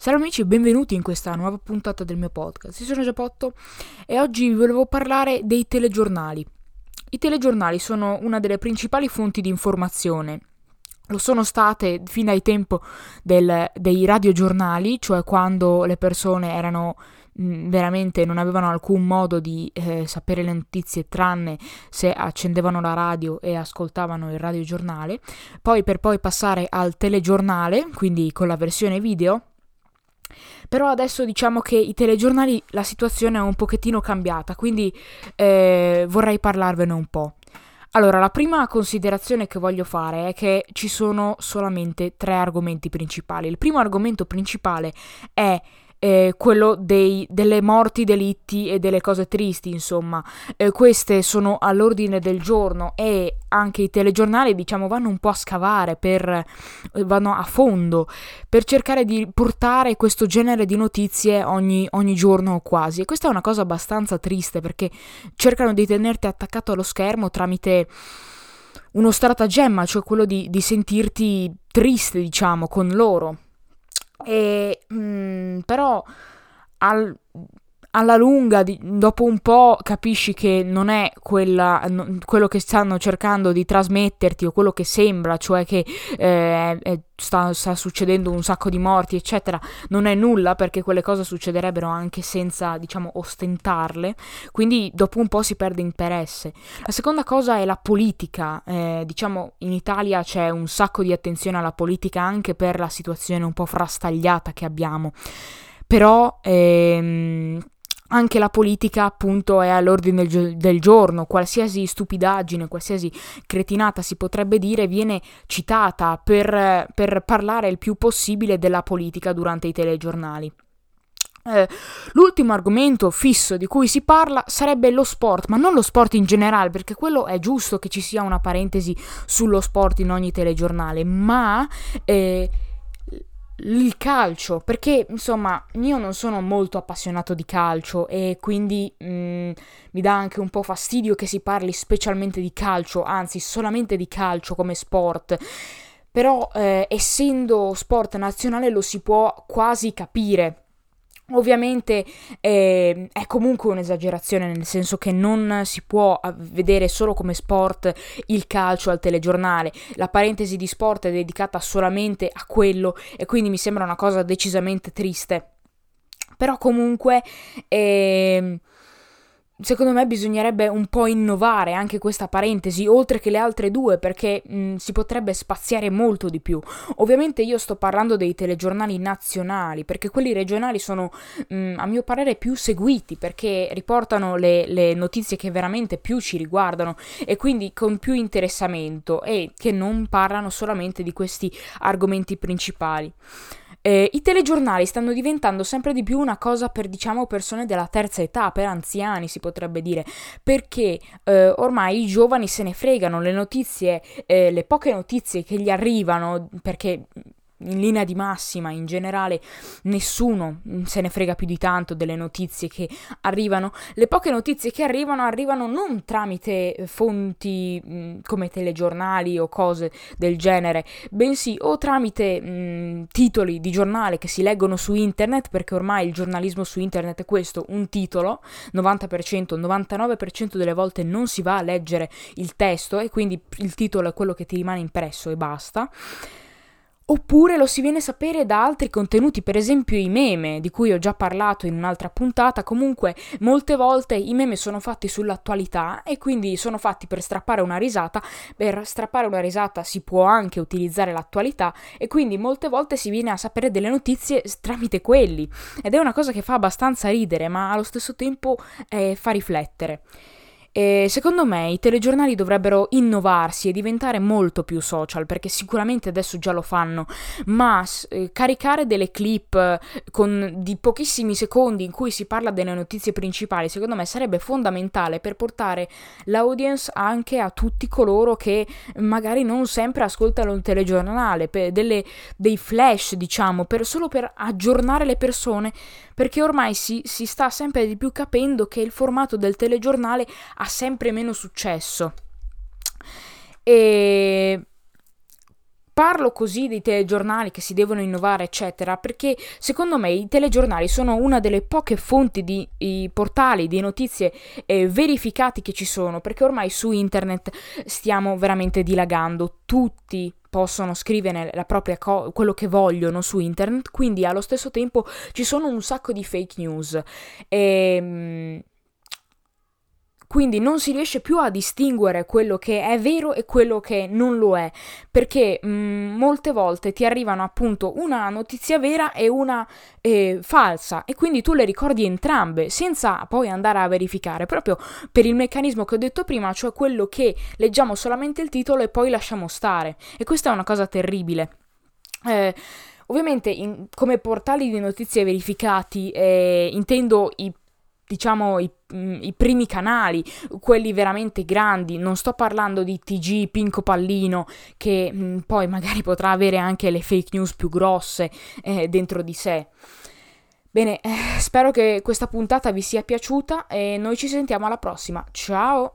Salve amici e benvenuti in questa nuova puntata del mio podcast. Io sono Giapotto e oggi vi volevo parlare dei telegiornali. I telegiornali sono una delle principali fonti di informazione. Lo sono state fino ai tempo dei radiogiornali, cioè quando le persone erano veramente non avevano alcun modo di sapere le notizie tranne se accendevano la radio e ascoltavano il radiogiornale. Poi passare al telegiornale, quindi con la versione video. Però adesso diciamo che i telegiornali, la situazione è un pochettino cambiata, quindi vorrei parlarvene un po'. Allora, la prima considerazione che voglio fare è che ci sono solamente tre argomenti principali. Il primo argomento principale è quello delle morti, delitti e delle cose tristi, insomma. Queste sono all'ordine del giorno e anche i telegiornali, diciamo, vanno un po' a scavare, vanno a fondo per cercare di portare questo genere di notizie ogni giorno quasi. E questa è una cosa abbastanza triste perché cercano di tenerti attaccato allo schermo tramite uno stratagemma, cioè quello di sentirti triste, diciamo, con loro. E però alla lunga, dopo un po' capisci che non è quello che stanno cercando di trasmetterti o quello che sembra, cioè che sta succedendo un sacco di morti eccetera, non è nulla, perché quelle cose succederebbero anche senza, diciamo, ostentarle, quindi dopo un po' si perde interesse. La seconda cosa è la politica. Diciamo, in Italia c'è un sacco di attenzione alla politica anche per la situazione un po' frastagliata che abbiamo, però anche la politica appunto è all'ordine del giorno. Qualsiasi stupidaggine, qualsiasi cretinata si potrebbe dire viene citata per parlare il più possibile della politica durante i telegiornali. L'ultimo argomento fisso di cui si parla sarebbe lo sport, ma non lo sport in generale, perché quello è giusto che ci sia una parentesi sullo sport in ogni telegiornale, ma il calcio, perché insomma io non sono molto appassionato di calcio e quindi mi dà anche un po' fastidio che si parli specialmente di calcio, anzi solamente di calcio come sport, però essendo sport nazionale lo si può quasi capire. Ovviamente è comunque un'esagerazione, nel senso che non si può vedere solo come sport il calcio al telegiornale. La parentesi di sport è dedicata solamente a quello e quindi mi sembra una cosa decisamente triste. Però comunque secondo me bisognerebbe un po' innovare anche questa parentesi, oltre che le altre due, perché si potrebbe spaziare molto di più. Ovviamente io sto parlando dei telegiornali nazionali, perché quelli regionali sono, a mio parere, più seguiti, perché riportano le notizie che veramente più ci riguardano e quindi con più interessamento, e che non parlano solamente di questi argomenti principali. I telegiornali stanno diventando sempre di più una cosa per, diciamo, persone della terza età, per anziani si potrebbe dire, perché ormai i giovani se ne fregano, le notizie, le poche notizie che gli arrivano, perché in linea di massima, in generale, nessuno se ne frega più di tanto delle notizie che arrivano. Le poche notizie che arrivano non tramite fonti come telegiornali o cose del genere, bensì o tramite titoli di giornale che si leggono su internet, perché ormai il giornalismo su internet è questo, un titolo, 90%, 99% delle volte non si va a leggere il testo e quindi il titolo è quello che ti rimane impresso e basta. Oppure lo si viene a sapere da altri contenuti, per esempio i meme, di cui ho già parlato in un'altra puntata. Comunque molte volte i meme sono fatti sull'attualità e quindi sono fatti per strappare una risata. Per strappare una risata si può anche utilizzare l'attualità e quindi molte volte si viene a sapere delle notizie tramite quelli. Ed è una cosa che fa abbastanza ridere, ma allo stesso tempo fa riflettere. Secondo me i telegiornali dovrebbero innovarsi e diventare molto più social, perché sicuramente adesso già lo fanno, ma caricare delle clip di pochissimi secondi in cui si parla delle notizie principali, secondo me sarebbe fondamentale per portare l'audience anche a tutti coloro che magari non sempre ascoltano il telegiornale, per dei flash, diciamo, solo per aggiornare le persone, perché ormai si sta sempre di più capendo che il formato del telegiornale ha sempre meno successo. E Parlo così dei telegiornali che si devono innovare, eccetera, perché secondo me i telegiornali sono una delle poche fonti di portali, di notizie verificati che ci sono, perché ormai su internet stiamo veramente dilagando. Tutti possono scrivere la propria quello che vogliono su internet, quindi allo stesso tempo ci sono un sacco di fake news. Quindi non si riesce più a distinguere quello che è vero e quello che non lo è, perché molte volte ti arrivano appunto una notizia vera e una falsa, e quindi tu le ricordi entrambe senza poi andare a verificare, proprio per il meccanismo che ho detto prima, cioè quello che leggiamo solamente il titolo e poi lasciamo stare, e questa è una cosa terribile. Ovviamente come portali di notizie verificati intendo i primi canali, quelli veramente grandi. Non sto parlando di Tg, Pinco Pallino, che poi magari potrà avere anche le fake news più grosse dentro di sé. Bene, spero che questa puntata vi sia piaciuta e noi ci sentiamo alla prossima. Ciao!